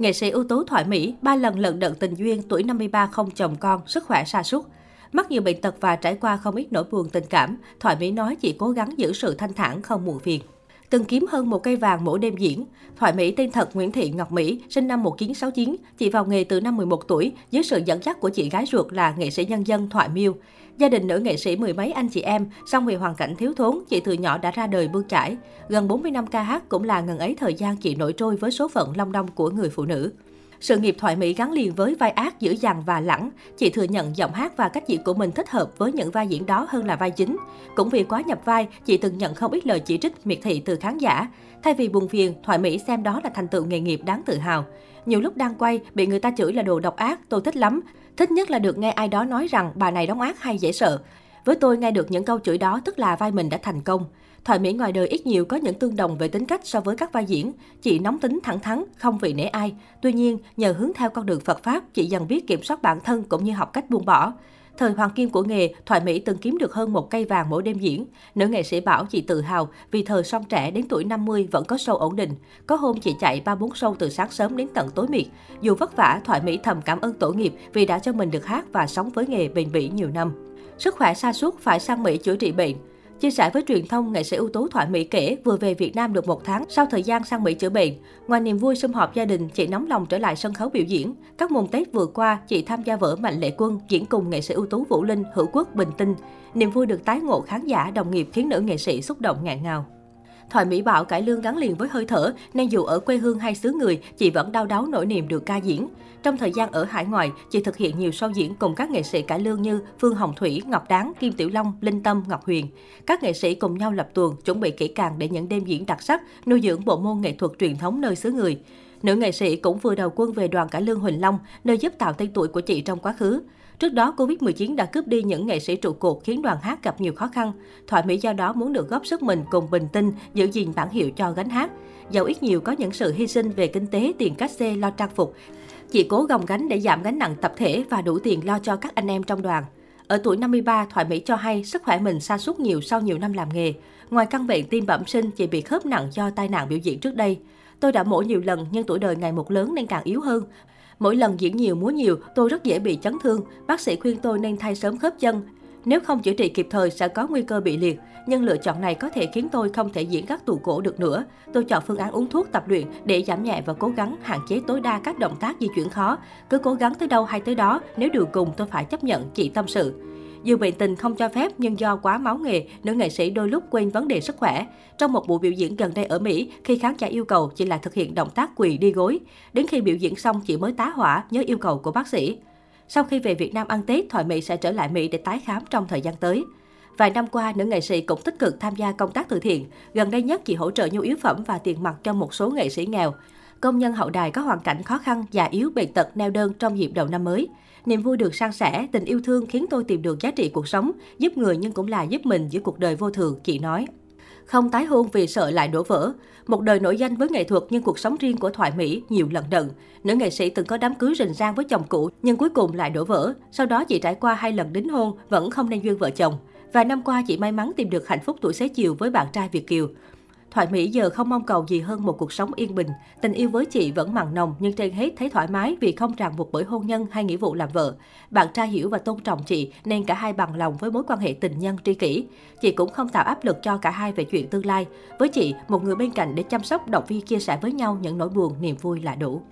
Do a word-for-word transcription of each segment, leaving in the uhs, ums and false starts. Nghệ sĩ ưu tú Thoại Mỹ ba lần lận đận tình duyên, tuổi năm mươi ba không chồng con, sức khỏe sa sút. Mắc nhiều bệnh tật và trải qua không ít nỗi buồn tình cảm, Thoại Mỹ nói chỉ cố gắng giữ sự thanh thản không muộn phiền. Từng kiếm hơn một cây vàng mỗi đêm diễn, Thoại Mỹ tên thật Nguyễn Thị Ngọc Mỹ, sinh năm một chín sáu chín, chị vào nghề từ năm mười một tuổi dưới sự dẫn dắt của chị gái ruột là nghệ sĩ nhân dân Thoại Miêu. Gia đình nữ nghệ sĩ mười mấy anh chị em, song vì hoàn cảnh thiếu thốn, chị từ nhỏ đã ra đời bươn chải. Gần bốn mươi năm ca hát cũng là ngần ấy thời gian chị nổi trôi với số phận long đong của người phụ nữ. Sự nghiệp Thoại Mỹ gắn liền với vai ác, dữ dằn và lẳng. Chị thừa nhận giọng hát và cách diễn của mình thích hợp với những vai diễn đó hơn là vai chính. Cũng vì quá nhập vai, chị từng nhận không ít lời chỉ trích, miệt thị từ khán giả. Thay vì buồn phiền, Thoại Mỹ xem đó là thành tựu nghề nghiệp đáng tự hào. Nhiều lúc đang quay, bị người ta chửi là đồ độc ác, tôi thích lắm. Thích nhất là được nghe ai đó nói rằng bà này đóng ác hay dễ sợ. Với tôi, nghe được những câu chửi đó tức là vai mình đã thành công. Thoại Mỹ ngoài đời ít nhiều có những tương đồng về tính cách so với các vai diễn. Chị nóng tính thẳng thắn, không vì nể ai. Tuy nhiên, nhờ hướng theo con đường Phật Pháp, chị dần biết kiểm soát bản thân cũng như học cách buông bỏ. Thời hoàng kim của nghề, Thoại Mỹ từng kiếm được hơn một cây vàng mỗi đêm diễn. Nữ nghệ sĩ bảo chị tự hào vì thời song trẻ đến tuổi năm mươi vẫn có show ổn định. Có hôm chị chạy ba bốn show từ sáng sớm đến tận tối miệt. Dù vất vả, Thoại Mỹ thầm cảm ơn tổ nghiệp vì đã cho mình được hát và sống với nghề bền bỉ nhiều năm. Sức khỏe sa sút phải sang Mỹ chữa trị bệnh. Chia sẻ với truyền thông, nghệ sĩ ưu tú Thoại Mỹ kể vừa về Việt Nam được một tháng sau thời gian sang Mỹ chữa bệnh. Ngoài niềm vui sum họp gia đình, chị nóng lòng trở lại sân khấu biểu diễn. Các mùng Tết vừa qua, chị tham gia vở Mạnh Lệ Quân, diễn cùng nghệ sĩ ưu tú Vũ Linh, Hữu Quốc, Bình Tinh. Niềm vui được tái ngộ khán giả, đồng nghiệp khiến nữ nghệ sĩ xúc động ngạn ngào. Thoại Mỹ bảo cải lương gắn liền với hơi thở, nên dù ở quê hương hay xứ người, chị vẫn đau đáu nỗi niềm được ca diễn. Trong thời gian ở hải ngoại, chị thực hiện nhiều show diễn cùng các nghệ sĩ cải lương như Phương Hồng Thủy, Ngọc Đáng, Kim Tiểu Long, Linh Tâm, Ngọc Huyền. Các nghệ sĩ cùng nhau lập tuồng, chuẩn bị kỹ càng để những đêm diễn đặc sắc, nuôi dưỡng bộ môn nghệ thuật truyền thống nơi xứ người. Nữ nghệ sĩ cũng vừa đầu quân về đoàn cải lương Huỳnh Long, nơi giúp tạo tên tuổi của chị trong quá khứ. Trước đó, Covid mười chín đã cướp đi những nghệ sĩ trụ cột khiến đoàn hát gặp nhiều khó khăn. Thoại Mỹ do đó muốn được góp sức mình cùng Bình Tinh giữ gìn bản hiệu cho gánh hát. Dẫu ít nhiều có những sự hy sinh về kinh tế, tiền cát xê, lo trang phục, chị cố gồng gánh để giảm gánh nặng tập thể và đủ tiền lo cho các anh em trong đoàn. Ở tuổi năm mươi ba, Thoại Mỹ cho hay sức khỏe mình sa sút nhiều sau nhiều năm làm nghề. Ngoài căn bệnh tim bẩm sinh, chị bị khớp nặng do tai nạn biểu diễn trước đây. Tôi đã mổ nhiều lần nhưng tuổi đời ngày một lớn nên càng yếu hơn. Mỗi lần diễn nhiều, múa nhiều, tôi rất dễ bị chấn thương. Bác sĩ khuyên tôi nên thay sớm khớp chân. Nếu không chữa trị kịp thời sẽ có nguy cơ bị liệt. Nhưng lựa chọn này có thể khiến tôi không thể diễn các tuồng cổ được nữa. Tôi chọn phương án uống thuốc tập luyện để giảm nhẹ và cố gắng hạn chế tối đa các động tác di chuyển khó. Cứ cố gắng tới đâu hay tới đó, nếu đường cùng tôi phải chấp nhận, chị tâm sự. Dù bệnh tình không cho phép nhưng do quá máu nghề, nữ nghệ sĩ đôi lúc quên vấn đề sức khỏe. Trong một buổi biểu diễn gần đây ở Mỹ, khi khán giả yêu cầu chị lại thực hiện động tác quỳ đi gối. Đến khi biểu diễn xong chị mới tá hỏa nhớ yêu cầu của bác sĩ. Sau khi về Việt Nam ăn Tết, Thoại Mỹ sẽ trở lại Mỹ để tái khám trong thời gian tới. Vài năm qua, nữ nghệ sĩ cũng tích cực tham gia công tác từ thiện. Gần đây nhất, chị hỗ trợ nhu yếu phẩm và tiền mặt cho một số nghệ sĩ nghèo, công nhân hậu đài có hoàn cảnh khó khăn, già yếu, bệnh tật, neo đơn trong dịp đầu năm mới. Niềm vui được san sẻ, tình yêu thương khiến tôi tìm được giá trị cuộc sống, giúp người nhưng cũng là giúp mình giữa cuộc đời vô thường, chị nói. Không tái hôn vì sợ lại đổ vỡ. Một đời nổi danh với nghệ thuật nhưng cuộc sống riêng của Thoại Mỹ nhiều lận đận. Nữ nghệ sĩ từng có đám cưới rình rang với chồng cũ nhưng cuối cùng lại đổ vỡ. Sau đó chị trải qua hai lần đính hôn, vẫn không nên duyên vợ chồng. Vài năm qua chị may mắn tìm được hạnh phúc tuổi xế chiều với bạn trai Việt kiều. Thoại Mỹ giờ không mong cầu gì hơn một cuộc sống yên bình. Tình yêu với chị vẫn mặn nồng nhưng trên hết thấy thoải mái vì không ràng buộc bởi hôn nhân hay nghĩa vụ làm vợ. Bạn trai hiểu và tôn trọng chị nên cả hai bằng lòng với mối quan hệ tình nhân tri kỷ. Chị cũng không tạo áp lực cho cả hai về chuyện tương lai. Với chị, một người bên cạnh để chăm sóc, động viên, chia sẻ với nhau những nỗi buồn, niềm vui là đủ.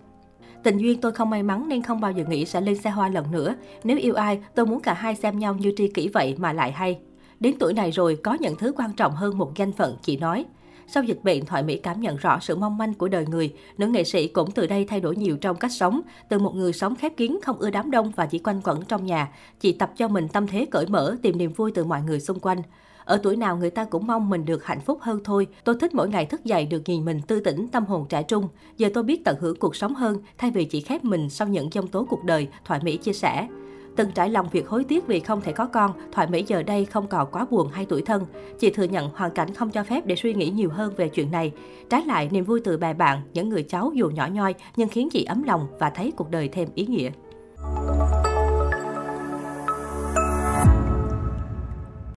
Tình duyên tôi không may mắn nên không bao giờ nghĩ sẽ lên xe hoa lần nữa. Nếu yêu ai, tôi muốn cả hai xem nhau như tri kỷ vậy mà lại hay. Đến tuổi này rồi có những thứ quan trọng hơn một danh phận, chị nói. Sau dịch bệnh, Thoại Mỹ cảm nhận rõ sự mong manh của đời người. Nữ nghệ sĩ cũng từ đây thay đổi nhiều trong cách sống. Từ một người sống khép kín, không ưa đám đông và chỉ quanh quẩn trong nhà, chị tập cho mình tâm thế cởi mở, tìm niềm vui từ mọi người xung quanh. Ở tuổi nào người ta cũng mong mình được hạnh phúc hơn thôi. Tôi thích mỗi ngày thức dậy được nhìn mình tư tỉnh, tâm hồn trẻ trung. Giờ tôi biết tận hưởng cuộc sống hơn, thay vì chỉ khép mình sau những giông tố cuộc đời, Thoại Mỹ chia sẻ. Từng trải lòng việc hối tiếc vì không thể có con, Thoại Mỹ giờ đây không còn quá buồn hay tủi thân. Chị thừa nhận hoàn cảnh không cho phép để suy nghĩ nhiều hơn về chuyện này. Trái lại, niềm vui từ bè bạn, những người cháu dù nhỏ nhoi nhưng khiến chị ấm lòng và thấy cuộc đời thêm ý nghĩa.